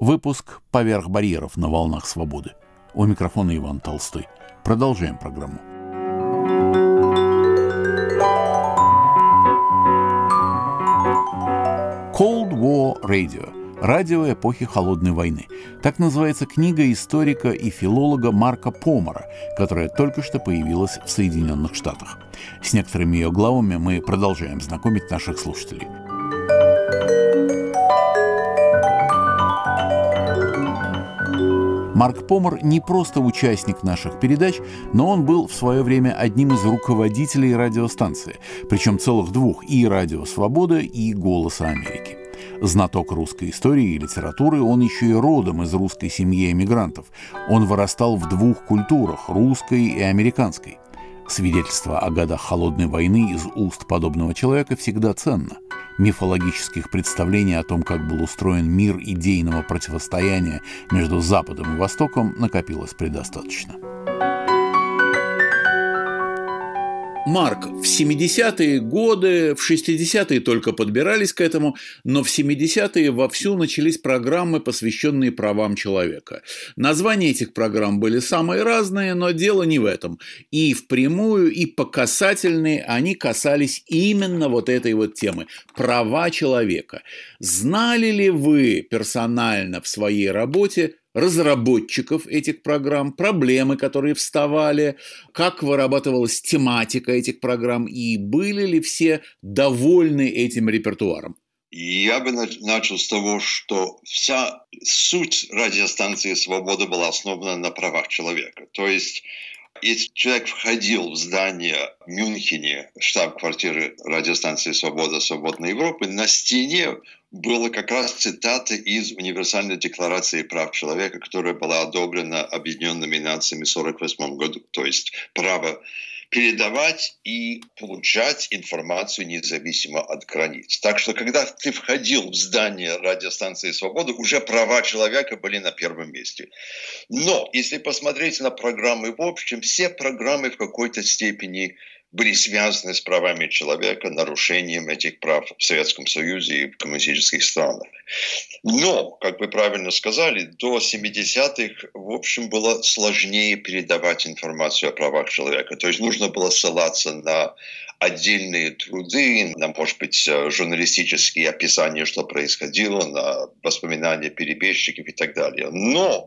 Выпуск «Поверх барьеров» на волнах свободы. У микрофона Иван Толстой. Продолжаем программу. Cold War Radio. Радио эпохи холодной войны. Так называется книга историка и филолога Марка Помара, которая только что появилась в Соединенных Штатах. С некоторыми ее главами мы продолжаем знакомить наших слушателей. Марк Помар не просто участник наших передач, но он был в свое время одним из руководителей радиостанции, причем целых двух – и «Радио Свобода», и «Голоса Америки». Знаток русской истории и литературы, он еще и родом из русской семьи эмигрантов. Он вырастал в двух культурах – русской и американской. Свидетельство о годах холодной войны из уст подобного человека всегда ценно. Мифологических представлений о том, как был устроен мир идейного противостояния между Западом и Востоком, накопилось предостаточно. Марк, в 70-е годы, в 60-е только подбирались к этому, но в 70-е вовсю начались программы, посвященные правам человека. Названия этих программ были самые разные, но дело не в этом. И впрямую, и по касательной они касались именно вот этой вот темы – права человека. Знали ли вы персонально в своей работе разработчиков этих программ, проблемы, которые вставали, как вырабатывалась тематика этих программ, и были ли все довольны этим репертуаром? Я бы начал с того, что вся суть радиостанции «Свобода» была основана на правах человека. То есть, если человек входил в здание в Мюнхене, штаб-квартиры радиостанции «Свобода» Свободной Европы, на стене была как раз цитата из Универсальной декларации прав человека, которая была одобрена Объединенными Нациями в 1948 году. То есть право передавать и получать информацию независимо от границ. Так что, когда ты входил в здание радиостанции «Свобода», уже права человека были на первом месте. Но, если посмотреть на программы в общем, все программы в какой-то степени были связаны с правами человека, нарушением этих прав в Советском Союзе и в коммунистических странах. Но, как вы правильно сказали, до 70-х, в общем, было сложнее передавать информацию о правах человека. То есть нужно было ссылаться на отдельные труды, на, может быть, журналистические описания, что происходило, на воспоминания перебежчиков и так далее. Но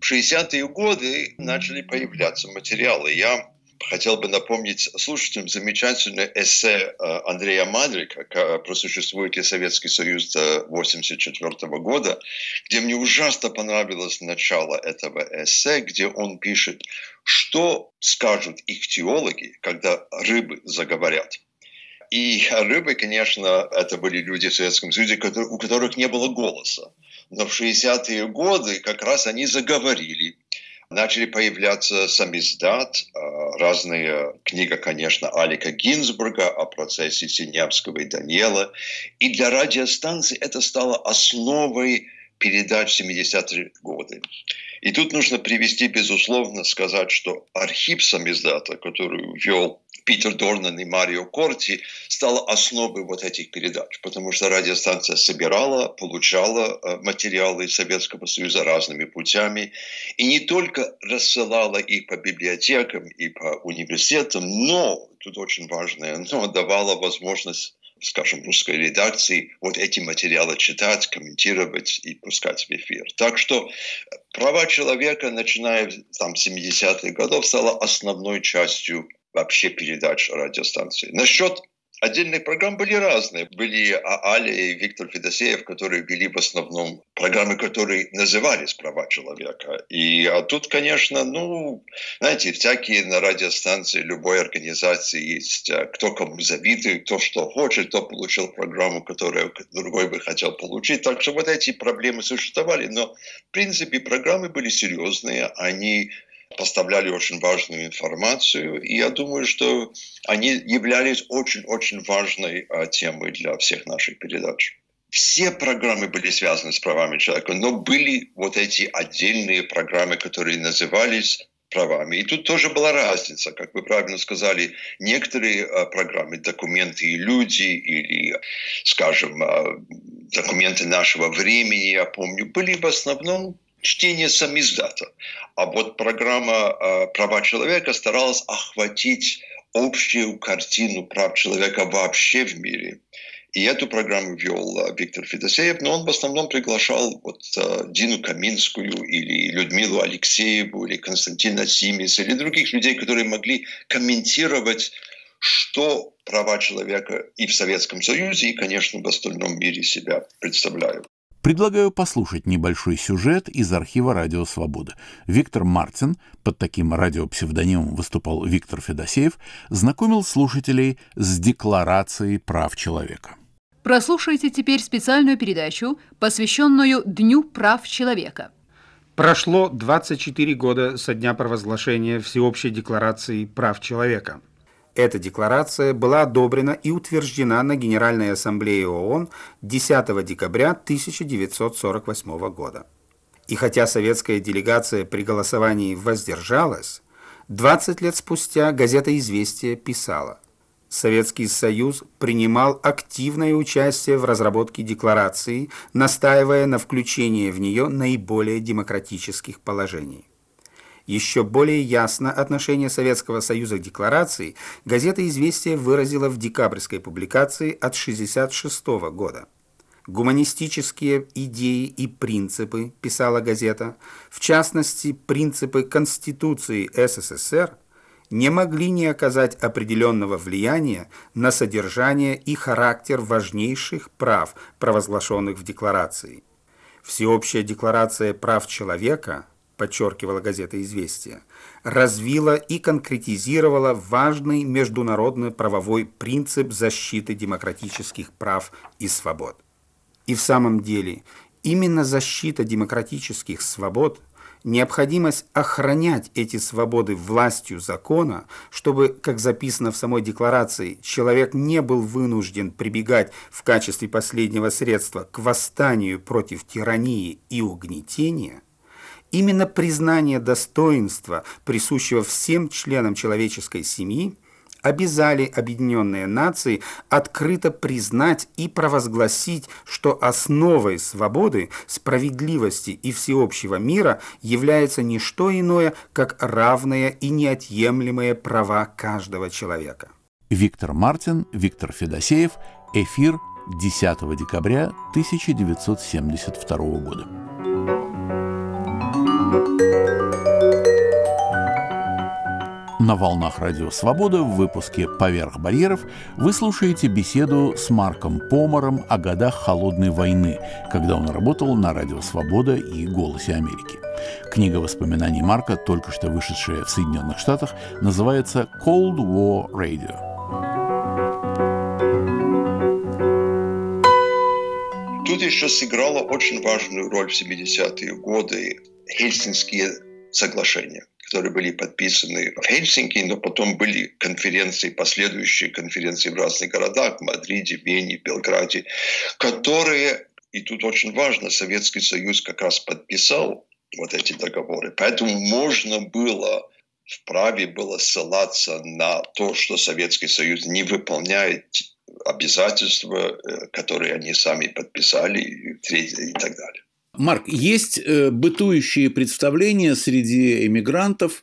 в 60-е годы начали появляться материалы. Я хотел бы напомнить слушателям замечательное эссе Андрея Мадрика про «Существует ли Советский Союз» до 1984 года, где мне ужасно понравилось начало этого эссе, где он пишет, что скажут их теологи, когда рыбы заговорят. И рыбы, конечно, это были люди в Советском Союзе, у которых не было голоса. Но в 60-е годы как раз они заговорили. Начали появляться самиздат, разные книги, конечно, Алика Гинзбурга о процессе Синявского и Даниэла. И для радиостанции это стало основой передач в 70-е годы. И тут нужно привести, безусловно, сказать, что архив самиздата, который вел Питер Дорнан и Марио Корти, стала основой вот этих передач, потому что радиостанция собирала, получала материалы из Советского Союза разными путями и не только рассылала их по библиотекам и по университетам, но, тут очень важное, но давала возможность, скажем, русской редакции вот эти материалы читать, комментировать и пускать в эфир. Так что права человека, начиная там, с 70-х годов, стала основной частью вообще передач радиостанции. Насчет отдельных программ были разные. Были Аля и Виктор Федосеев, которые вели в основном программы, которые назывались «Права человека». И тут, конечно, знаете, всякие на радиостанции любой организации есть. Кто кому завидует, кто что хочет, кто получил программу, которую другой бы хотел получить. Так что вот эти проблемы существовали. Но, в принципе, программы были серьезные. Они поставляли очень важную информацию, и я думаю, что они являлись очень-очень важной темой для всех наших передач. Все программы были связаны с правами человека, но были вот эти отдельные программы, которые назывались правами. И тут тоже была разница, как вы правильно сказали, некоторые программы «Документы и люди» или, скажем, «Документы нашего времени», я помню, были в основном чтение самиздата. А вот программа «Права человека» старалась охватить общую картину прав человека вообще в мире. И эту программу вел Виктор Федосеев, но он в основном приглашал вот Дину Каминскую или Людмилу Алексееву или Константина Симиса или других людей, которые могли комментировать, что права человека и в Советском Союзе, и, конечно, в остальном мире себя представляют. Предлагаю послушать небольшой сюжет из архива «Радио Свобода». Виктор Мартин, под таким радиопсевдонимом выступал Виктор Федосеев, знакомил слушателей с Декларацией прав человека. Прослушайте теперь специальную передачу, посвященную Дню прав человека. Прошло 24 года со дня провозглашения Всеобщей декларации прав человека. Эта декларация была одобрена и утверждена на Генеральной Ассамблее ООН 10 декабря 1948 года. И хотя советская делегация при голосовании воздержалась, 20 лет спустя газета «Известия» писала: «Советский Союз принимал активное участие в разработке декларации, настаивая на включении в нее наиболее демократических положений». Еще более ясно отношение Советского Союза к декларации газета «Известия» выразила в декабрьской публикации от 1966 года. «Гуманистические идеи и принципы», – писала газета, в частности, принципы Конституции СССР, не могли не оказать определенного влияния на содержание и характер важнейших прав, провозглашенных в декларации. Всеобщая декларация прав человека, подчеркивала газета «Известия», развила и конкретизировала важный международно-правовой принцип защиты демократических прав и свобод. И в самом деле, именно защита демократических свобод, необходимость охранять эти свободы властью закона, чтобы, как записано в самой декларации, человек не был вынужден прибегать в качестве последнего средства к восстанию против тирании и угнетения, именно признание достоинства, присущего всем членам человеческой семьи, обязали Объединенные Нации открыто признать и провозгласить, что основой свободы, справедливости и всеобщего мира является не что иное, как равные и неотъемлемые права каждого человека. Виктор Мартин, Виктор Федосеев, эфир 10 декабря 1972 года. На волнах «Радио Свобода» в выпуске «Поверх барьеров» вы слушаете беседу с Марком Помаром о годах Холодной войны, когда он работал на «Радио Свобода» и «Голосе Америки». Книга воспоминаний Марка, только что вышедшая в Соединенных Штатах, называется «Cold War Radio». Тут еще сыграла очень важную роль в 70-е годы Хельсинкские соглашения, которые были подписаны в Хельсинки, но потом были конференции, последующие конференции в разных городах, в Мадриде, Вене, Белграде, которые, и тут очень важно, Советский Союз как раз подписал вот эти договоры. Поэтому можно было, вправе было ссылаться на то, что Советский Союз не выполняет обязательства, которые они сами подписали, и так далее. Марк, есть бытующие представления среди эмигрантов,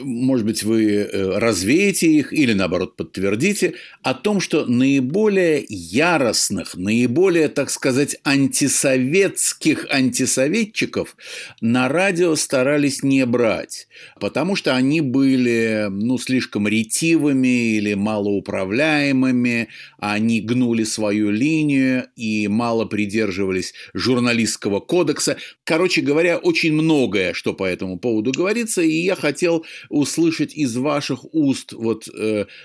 может быть, вы развеете их или, наоборот, подтвердите, о том, что наиболее яростных, наиболее, так сказать, антисоветских антисоветчиков на радио старались не брать, потому что они были, слишком ретивыми или малоуправляемыми, они гнули свою линию и мало придерживались журналистского кодекса. Короче говоря, очень многое, что по этому поводу говорится, и я хотел услышать из ваших уст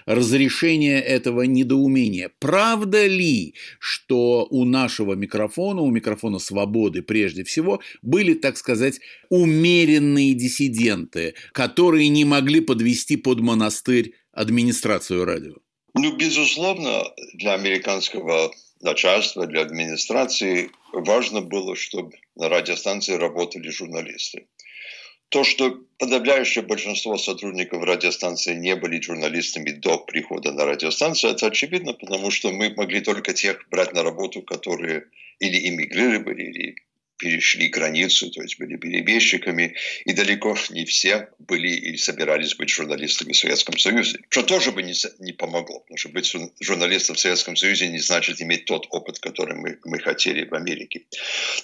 разрешение этого недоумения. Правда ли, что у нашего микрофона, у микрофона «Свободы» прежде всего, были, так сказать, умеренные диссиденты, которые не могли подвести под монастырь администрацию радио? Безусловно, для американского начальства, для администрации важно было, чтобы на радиостанции работали журналисты. То, что подавляющее большинство сотрудников радиостанции не были журналистами до прихода на радиостанцию, это очевидно, потому что мы могли только тех брать на работу, которые или эмигрировали, или перешли границу, то есть были перебежчиками, и далеко не все были и собирались быть журналистами в Советском Союзе, что тоже бы не помогло, потому что быть журналистом в Советском Союзе не значит иметь тот опыт, который мы хотели в Америке.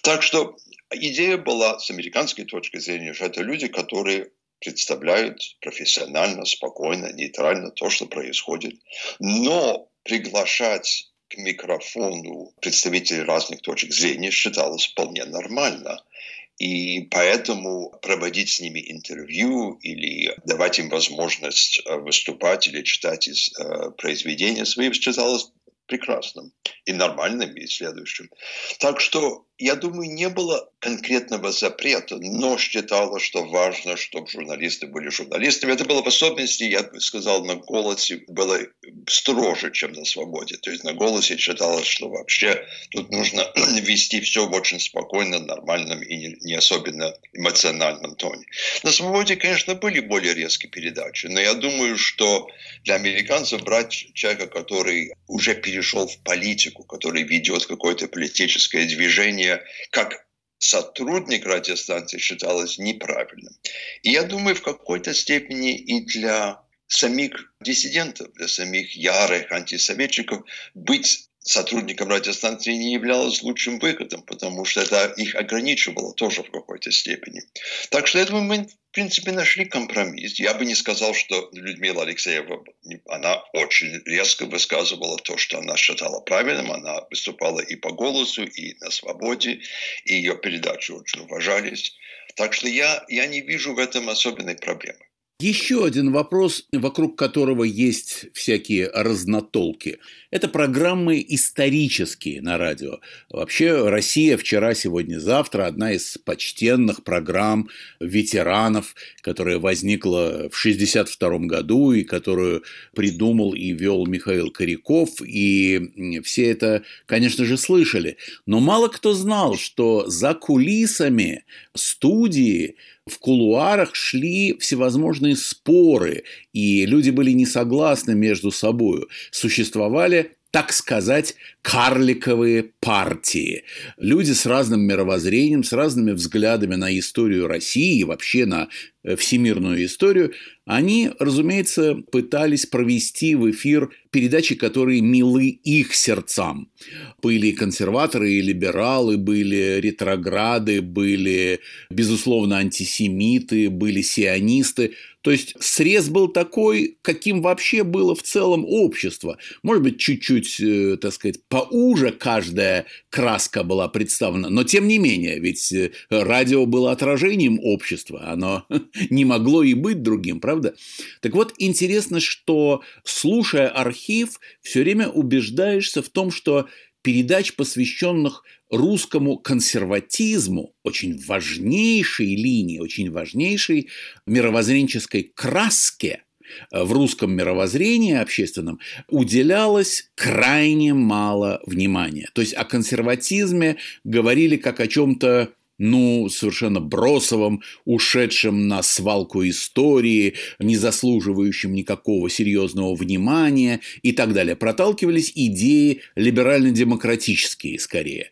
Так что идея была, с американской точки зрения, что это люди, которые представляют профессионально, спокойно, нейтрально то, что происходит, но приглашать к микрофону представителей разных точек зрения считалось вполне нормально. И поэтому проводить с ними интервью или давать им возможность выступать или читать из произведения своих считалось прекрасным и нормальным, и следующим. Так что, я думаю, не было конкретного запрета, но считалось, что важно, чтобы журналисты были журналистами. Это было в особенности, я бы сказал, на «Голосе» было строже, чем на «Свободе». То есть на «Голосе» считалось, что вообще тут нужно вести все в очень спокойном, нормальном и не особенно эмоциональном тоне. На «Свободе», конечно, были более резкие передачи, но я думаю, что для американцев брать человека, который уже перешел в политику, который ведет какое-то политическое движение, как сотрудник радиостанции, считалось неправильным. И я думаю, в какой-то степени и для самих диссидентов, для самих ярых антисоветчиков быть сотрудником радиостанции не являлось лучшим выходом, потому что это их ограничивало тоже в какой-то степени. Так что я думаю, мы в принципе нашли компромисс. Я бы не сказал, что Людмила Алексеева, она очень резко высказывала то, что она считала правильным. Она выступала и по «Голосу», и на «Свободе», и ее передачи очень уважались. Так что я не вижу в этом особенной проблемы. Еще один вопрос, вокруг которого есть всякие разнотолки. Это программы исторические на радио. Вообще «Россия вчера, сегодня, завтра» – одна из почтенных программ ветеранов, которая возникла в 1962 году и которую придумал и вел Михаил Коряков. И все это, конечно же, слышали. Но мало кто знал, что за кулисами студии в кулуарах шли всевозможные споры, и люди были не согласны между собой. Существовали, так сказать, карликовые партии. Люди с разным мировоззрением, с разными взглядами на историю России и вообще на всемирную историю, они, разумеется, пытались провести в эфир передачи, которые милы их сердцам. Были и консерваторы, и либералы, были ретрограды, были, безусловно, антисемиты, были сионисты. То есть срез был такой, каким вообще было в целом общество. Может быть, чуть-чуть, так сказать, поуже каждая краска была представлена, но тем не менее, ведь радио было отражением общества, оно не могло и быть другим, правда? Так вот, интересно, что, слушая архив, все время убеждаешься в том, что передач, посвященных русскому консерватизму, очень важнейшей линии, очень важнейшей мировоззренческой краске в русском мировоззрении общественном, уделялось крайне мало внимания. То есть о консерватизме говорили как о чем-то, совершенно бросовым, ушедшим на свалку истории, не заслуживающим никакого серьезного внимания и так далее. Проталкивались идеи либерально-демократические, скорее.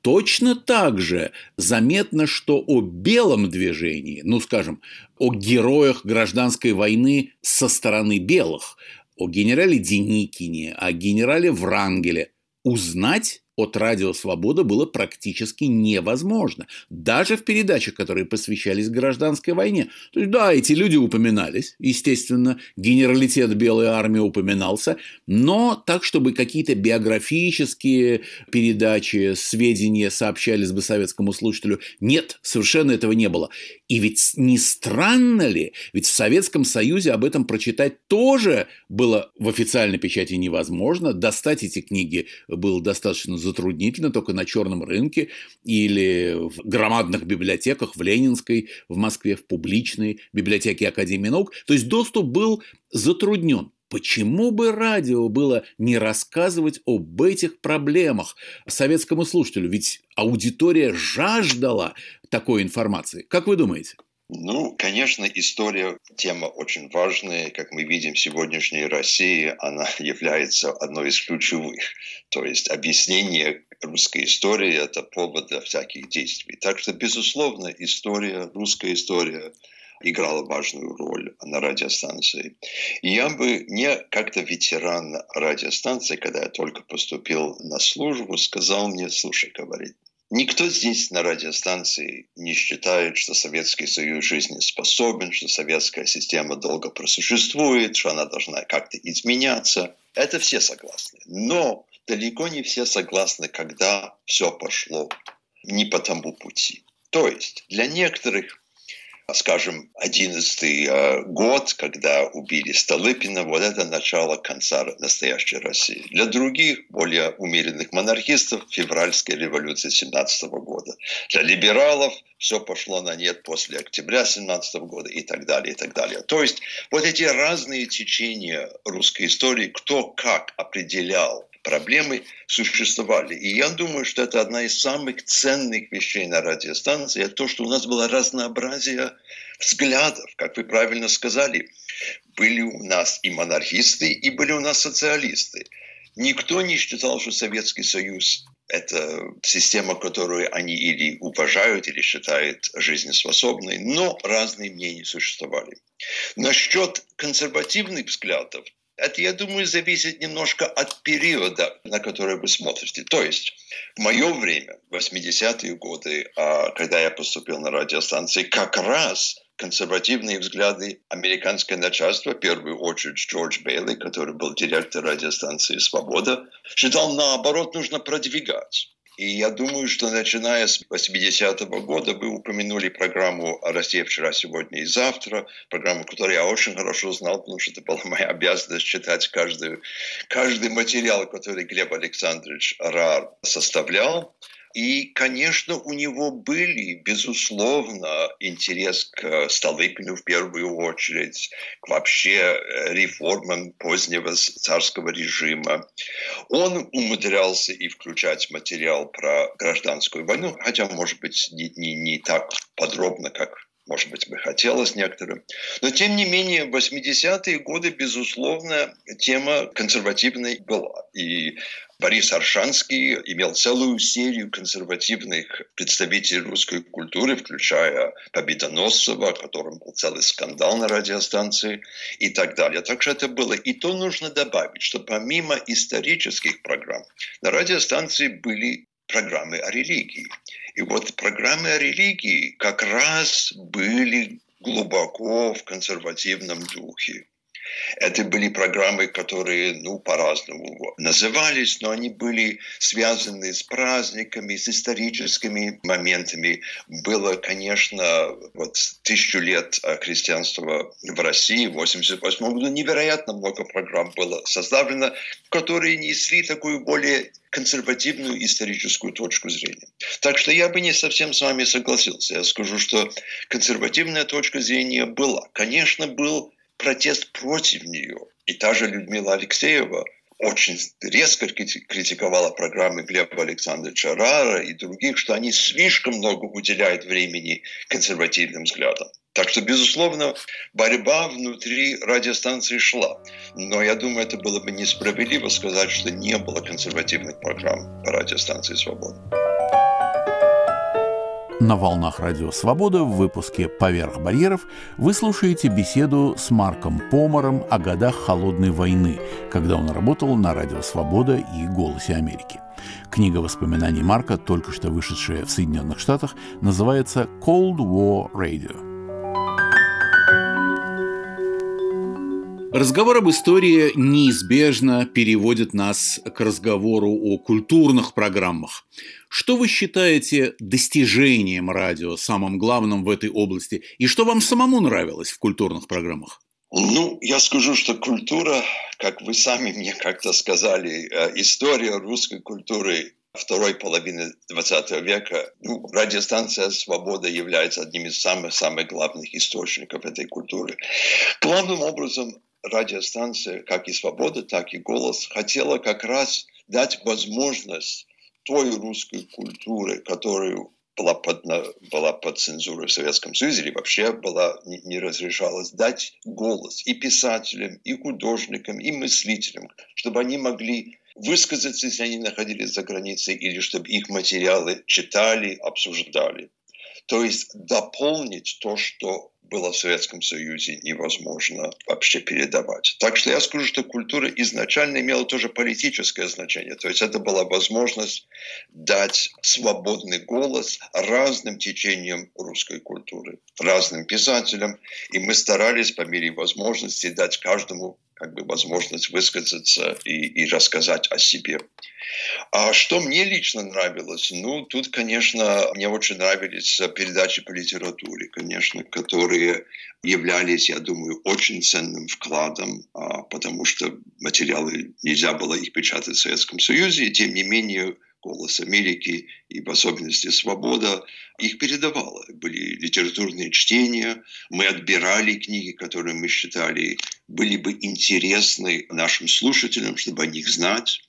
Точно так же заметно, что о белом движении, скажем, о героях гражданской войны со стороны белых, о генерале Деникине, о генерале Врангеле узнать от «Радио Свобода» было практически невозможно. Даже в передачах, которые посвящались гражданской войне. То есть, да, эти люди упоминались, естественно, генералитет Белой армии упоминался, но так, чтобы какие-то биографические передачи, сведения сообщались бы советскому слушателю, нет, совершенно этого не было. И ведь не странно ли, ведь в Советском Союзе об этом прочитать тоже было в официальной печати невозможно, достать эти книги было достаточно затруднительно, только на черном рынке или в громадных библиотеках, в Ленинской, в Москве, в публичной библиотеке Академии наук. То есть доступ был затруднен. Почему бы радио было не рассказывать об этих проблемах советскому слушателю? Ведь аудитория жаждала такой информации. Как вы думаете? Ну, конечно, история – тема очень важная. Как мы видим, сегодняшняя Россия, она является одной из ключевых. То есть объяснение русской истории – это повод для всяких действий. Так что, безусловно, история, русская история играла важную роль на радиостанции. И я бы не как-то ветеран радиостанции, когда я только поступил на службу, сказал мне: слушай, говорит, никто здесь на радиостанции не считает, что Советский Союз жизнеспособен, что советская система долго просуществует, что она должна как-то изменяться. Это все согласны. Но далеко не все согласны, когда все пошло не по тому пути. То есть для некоторых, скажем, 11-й год, когда убили Столыпина, вот это начало конца настоящей России. Для других, более умеренных монархистов, февральская революция 17 года. Для либералов все пошло на нет после октября 17 года и так далее, и так далее. То есть вот эти разные течения русской истории, кто как определял проблемы, существовали. И я думаю, что это одна из самых ценных вещей на радиостанции. Это то, что у нас было разнообразие взглядов. Как вы правильно сказали, были у нас и монархисты, и были у нас социалисты. Никто не считал, что Советский Союз – это система, которую они или уважают, или считают жизнеспособной. Но разные мнения существовали. Насчет консервативных взглядов, это, я думаю, зависит немножко от периода, на который вы смотрите. То есть в мое время, в 80-е годы, когда я поступил на радиостанции, как раз консервативные взгляды американское начальство, в первую очередь Джордж Бейли, который был директор радиостанции «Свобода», считал, наоборот, нужно продвигать. И я думаю, что начиная с 80-го года вы упомянули программу «Россия вчера, сегодня и завтра», программу, которую я очень хорошо знал, потому что это была моя обязанность читать каждый материал, который Глеб Александрович Рар составлял. И, конечно, у него были, безусловно, интерес к Столыпину в первую очередь, к вообще реформам позднего царского режима. Он умудрялся и включать материал про гражданскую войну, хотя, может быть, не так подробно, как, может быть, бы хотелось некоторым. Но, тем не менее, в 80-е годы, безусловно, тема консервативной была. И Борис Аршанский имел целую серию консервативных представителей русской культуры, включая Победоносцева, о котором был целый скандал на радиостанции и так далее. Так что это было. И то нужно добавить, что помимо исторических программ на радиостанции были программы о религии. И вот программы о религии как раз были глубоко в консервативном духе. Это были программы, которые, по-разному назывались, но они были связаны с праздниками, с историческими моментами. Было, конечно, 1000 лет христианства в России, в 1988 году невероятно много программ было составлено, которые несли такую более консервативную историческую точку зрения. Так что я бы не совсем с вами согласился. Я скажу, что консервативная точка зрения была. Конечно, был протест против нее. И та же Людмила Алексеева очень резко критиковала программы Глеба Александровича Рара и других, что они слишком много уделяют времени консервативным взглядам. Так что, безусловно, борьба внутри радиостанции шла. Но я думаю, это было бы несправедливо сказать, что не было консервативных программ по радиостанции «Свобода». На волнах «Радио Свобода» в выпуске «Поверх барьеров» вы слушаете беседу с Марком Помаром о годах Холодной войны, когда он работал на «Радио Свобода» и «Голосе Америки». Книга воспоминаний Марка, только что вышедшая в Соединенных Штатах, называется «Cold War Radio». Разговор об истории неизбежно переводит нас к разговору о культурных программах. Что вы считаете достижением радио, самым главным в этой области? И что вам самому нравилось в культурных программах? Я скажу, что культура, как вы сами мне как-то сказали, история русской культуры второй половины 20 века, радиостанция «Свобода» является одним из самых главных источников этой культуры. Главным образом, радиостанция, как и «Свобода», так и «Голос», хотела как раз дать возможность той русской культуре, которую была под цензурой в Советском Союзе, или вообще не разрешалось дать голос и писателям, и художникам, и мыслителям, чтобы они могли высказаться, если они находились за границей, или чтобы их материалы читали, обсуждали. То есть дополнить то, что было в Советском Союзе, невозможно вообще передавать. Так что я скажу, что культура изначально имела тоже политическое значение. То есть это была возможность дать свободный голос разным течениям русской культуры, разным писателям. И мы старались по мере возможности дать каждому возможность высказаться и рассказать о себе. А что мне лично нравилось? Тут, конечно, мне очень нравились передачи по литературе, конечно, которые являлись, я думаю, очень ценным вкладом, потому что материалы нельзя было их печатать в Советском Союзе, и тем не менее «Голос Америки» и в особенности «Свобода» их передавала. Были литературные чтения, мы отбирали книги, которые мы считали были бы интересны нашим слушателям, чтобы о них знать.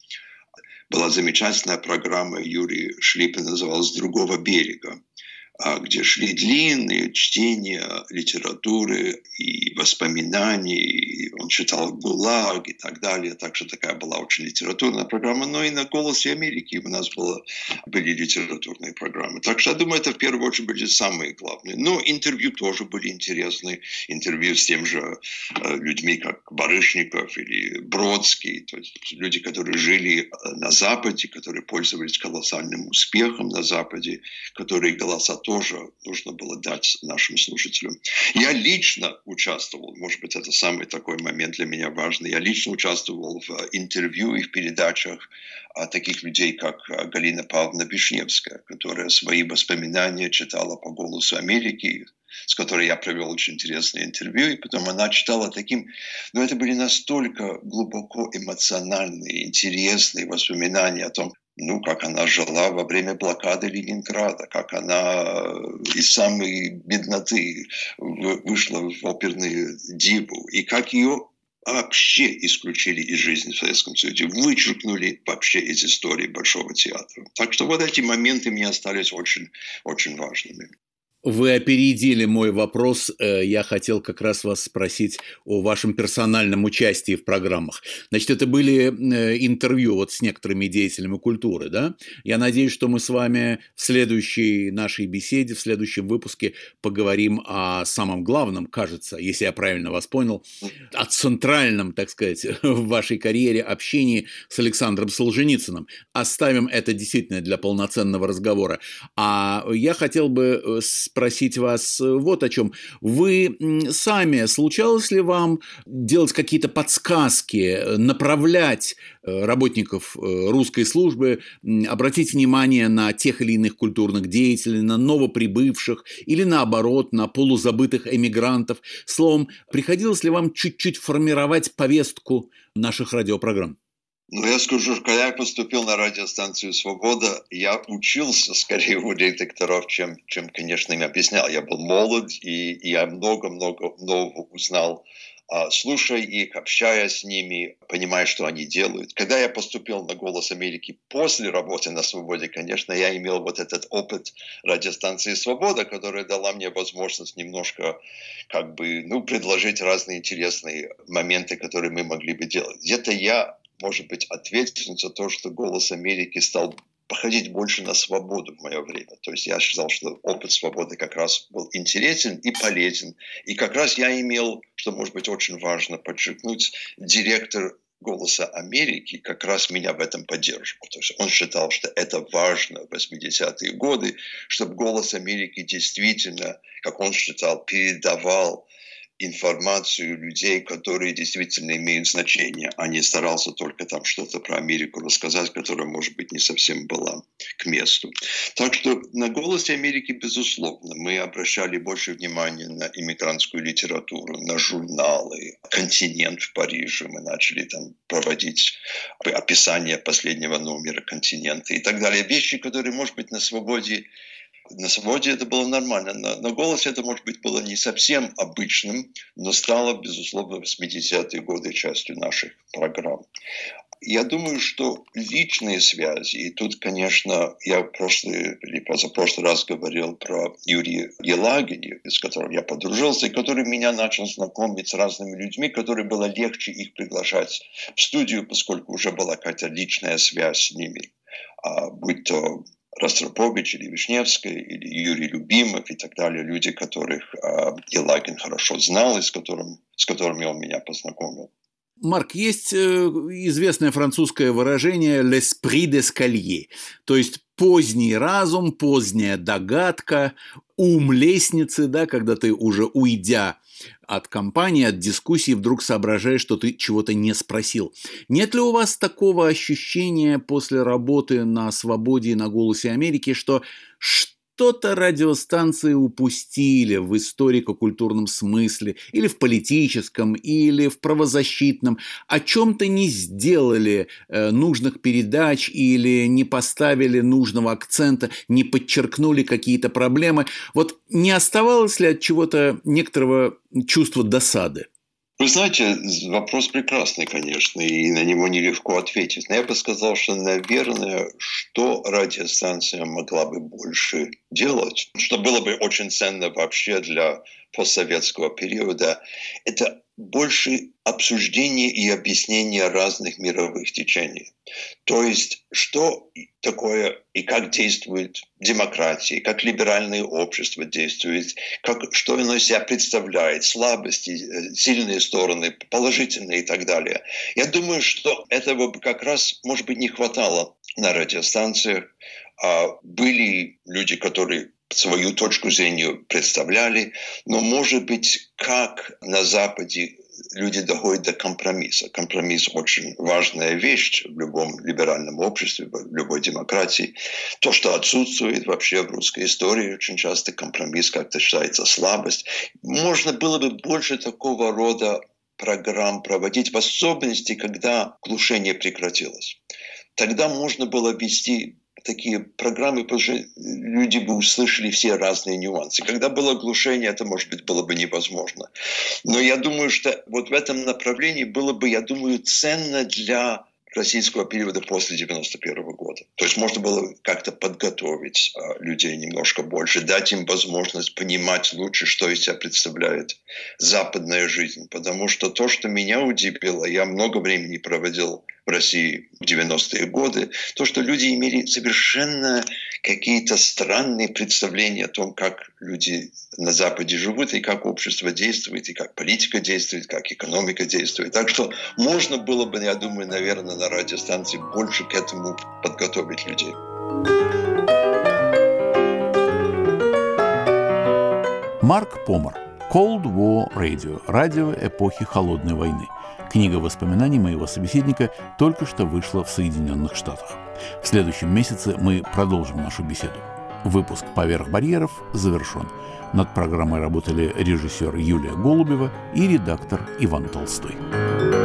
Была замечательная программа Юрия Шлипина, называлась «С другого берега», где шли длинные чтения литературы и воспоминаний, и он читал «ГУЛАГ» и так далее. Так что такая была очень литературная программа, но и на «Голосе Америки» у нас были литературные программы. Так что, я думаю, это в первую очередь были самые главные. Но интервью тоже были интересные. Интервью с тем же людьми, как Барышников или Бродский. То есть люди, которые жили на Западе, которые пользовались колоссальным успехом на Западе, которые голоса тоже нужно было дать нашим слушателям. Я лично участвовал, может быть, это самый такой момент для меня важный, я лично участвовал в интервью и в передачах таких людей, как Галина Павловна Вишневская, которая свои воспоминания читала по «Голосу Америки», с которой я провел очень интересное интервью, и потом она читала таким... это были настолько глубоко эмоциональные, интересные воспоминания о том, как она жила во время блокады Ленинграда, как она из самой бедноты вышла в оперную диву, и как ее вообще исключили из жизни в Советском Союзе, вычеркнули вообще из истории Большого театра. Так что эти моменты мне остались очень, очень важными. Вы опередили мой вопрос. Я хотел как раз вас спросить о вашем персональном участии в программах. Значит, это были интервью с некоторыми деятелями культуры, да? Я надеюсь, что мы с вами в следующей нашей беседе, в следующем выпуске поговорим о самом главном, кажется, если я правильно вас понял, о центральном, так сказать, в вашей карьере общении с Александром Солженицыным. Оставим это действительно для полноценного разговора. А я хотел бы спросить вас вот о чем. Вы сами, случалось ли вам делать какие-то подсказки, направлять работников русской службы, обратить внимание на тех или иных культурных деятелей, на новоприбывших или, наоборот, на полузабытых эмигрантов? Словом, приходилось ли вам чуть-чуть формировать повестку наших радиопрограмм? Я скажу, когда я поступил на радиостанцию «Свобода», я учился скорее у редакторов, чем конечно, им объяснял. Я был молод, и я много-много нового узнал, слушая их, общаясь с ними, понимая, что они делают. Когда я поступил на «Голос Америки» после работы на «Свободе», конечно, я имел этот опыт радиостанции «Свобода», которая дала мне возможность немножко предложить разные интересные моменты, которые мы могли бы делать. Где-то я, может быть, ответственен за то, что «Голос Америки» стал походить больше на «Свободу» в мое время. То есть я считал, что опыт «Свободы» как раз был интересен и полезен. И как раз я имел, что, может быть, очень важно подчеркнуть, директор «Голоса Америки» как раз меня в этом поддерживал. То есть он считал, что это важно в 80-е годы, чтобы «Голос Америки» действительно, как он считал, передавал информацию людей, которые действительно имеют значение, а не старался только что-то про Америку рассказать, которая, может быть, не совсем была к месту. Так что на «Голосе Америки», безусловно, мы обращали больше внимания на иммигрантскую литературу, на журналы. «Континент» в Париже мы начали проводить описание последнего номера «Континента» и так далее. Вещи, которые, может быть, на «Свободе» это было нормально, на «Голосе» это, может быть, было не совсем обычным, но стало, безусловно, в 80-е годы частью наших программ. Я думаю, что личные связи, и тут, конечно, я в прошлый или позапрошлый раз говорил про Юрия Елагина, с которым я подружился, и который меня начал знакомить с разными людьми, которые было легче их приглашать в студию, поскольку уже была какая-то личная связь с ними, будь то Ростропович или Вишневская, или Юрий Любимов и так далее, люди, которых Елагин хорошо знал и с которыми он меня познакомил. Марк, есть известное французское выражение «l'esprit d'escalier», то есть поздний разум, поздняя догадка, ум лестницы, да, когда ты уже уйдя от компании, от дискуссии, вдруг соображаешь, что ты чего-то не спросил. Нет ли у вас такого ощущения после работы на «Свободе» и на «Голосе Америки», что что-то радиостанции упустили в историко-культурном смысле, или в политическом, или в правозащитном, о чем-то не сделали нужных передач, или не поставили нужного акцента, не подчеркнули какие-то проблемы? Вот не оставалось ли от чего-то некоторого чувства досады? Вы знаете, вопрос прекрасный, конечно, и на него нелегко ответить. Но я бы сказал, что, наверное, что радиостанция могла бы больше делать, что было бы очень ценно вообще для постсоветского периода, это больше обсуждение и объяснение разных мировых течений. То есть, что такое и как действует демократия, как либеральное общество действует, что оно из себя представляет, слабости, сильные стороны, положительные и так далее. Я думаю, что этого как раз, может быть, не хватало на радиостанциях. Были люди, которые свою точку зрения представляли, но, может быть, как на Западе люди доходят до компромисса. Компромисс – очень важная вещь в любом либеральном обществе, в любой демократии. То, что отсутствует вообще в русской истории, очень часто компромисс как-то считается слабость. Можно было бы больше такого рода программ проводить, в особенности, когда глушение прекратилось. Тогда можно было вести такие программы, потому что люди бы услышали все разные нюансы. Когда было глушение, это, может быть, было бы невозможно. Но я думаю, что вот в этом направлении было бы, я думаю, ценно для российского периода после 1991 года. То есть можно было как-то подготовить людей немножко больше, дать им возможность понимать лучше, что из себя представляет западная жизнь. Потому что то, что меня удивило, я много времени проводил в России в 90-е годы, то, что люди имели совершенно какие-то странные представления о том, как люди на Западе живут, и как общество действует, и как политика действует, как экономика действует. Так что можно было бы, я думаю, наверное, на радиостанции больше к этому подготовить людей. Марк Помар. Cold War Radio. Радио эпохи холодной войны. Книга воспоминаний моего собеседника только что вышла в Соединенных Штатах. В следующем месяце мы продолжим нашу беседу. Выпуск «Поверх барьеров» завершен. Над программой работали режиссер Юлия Голубева и редактор Иван Толстой.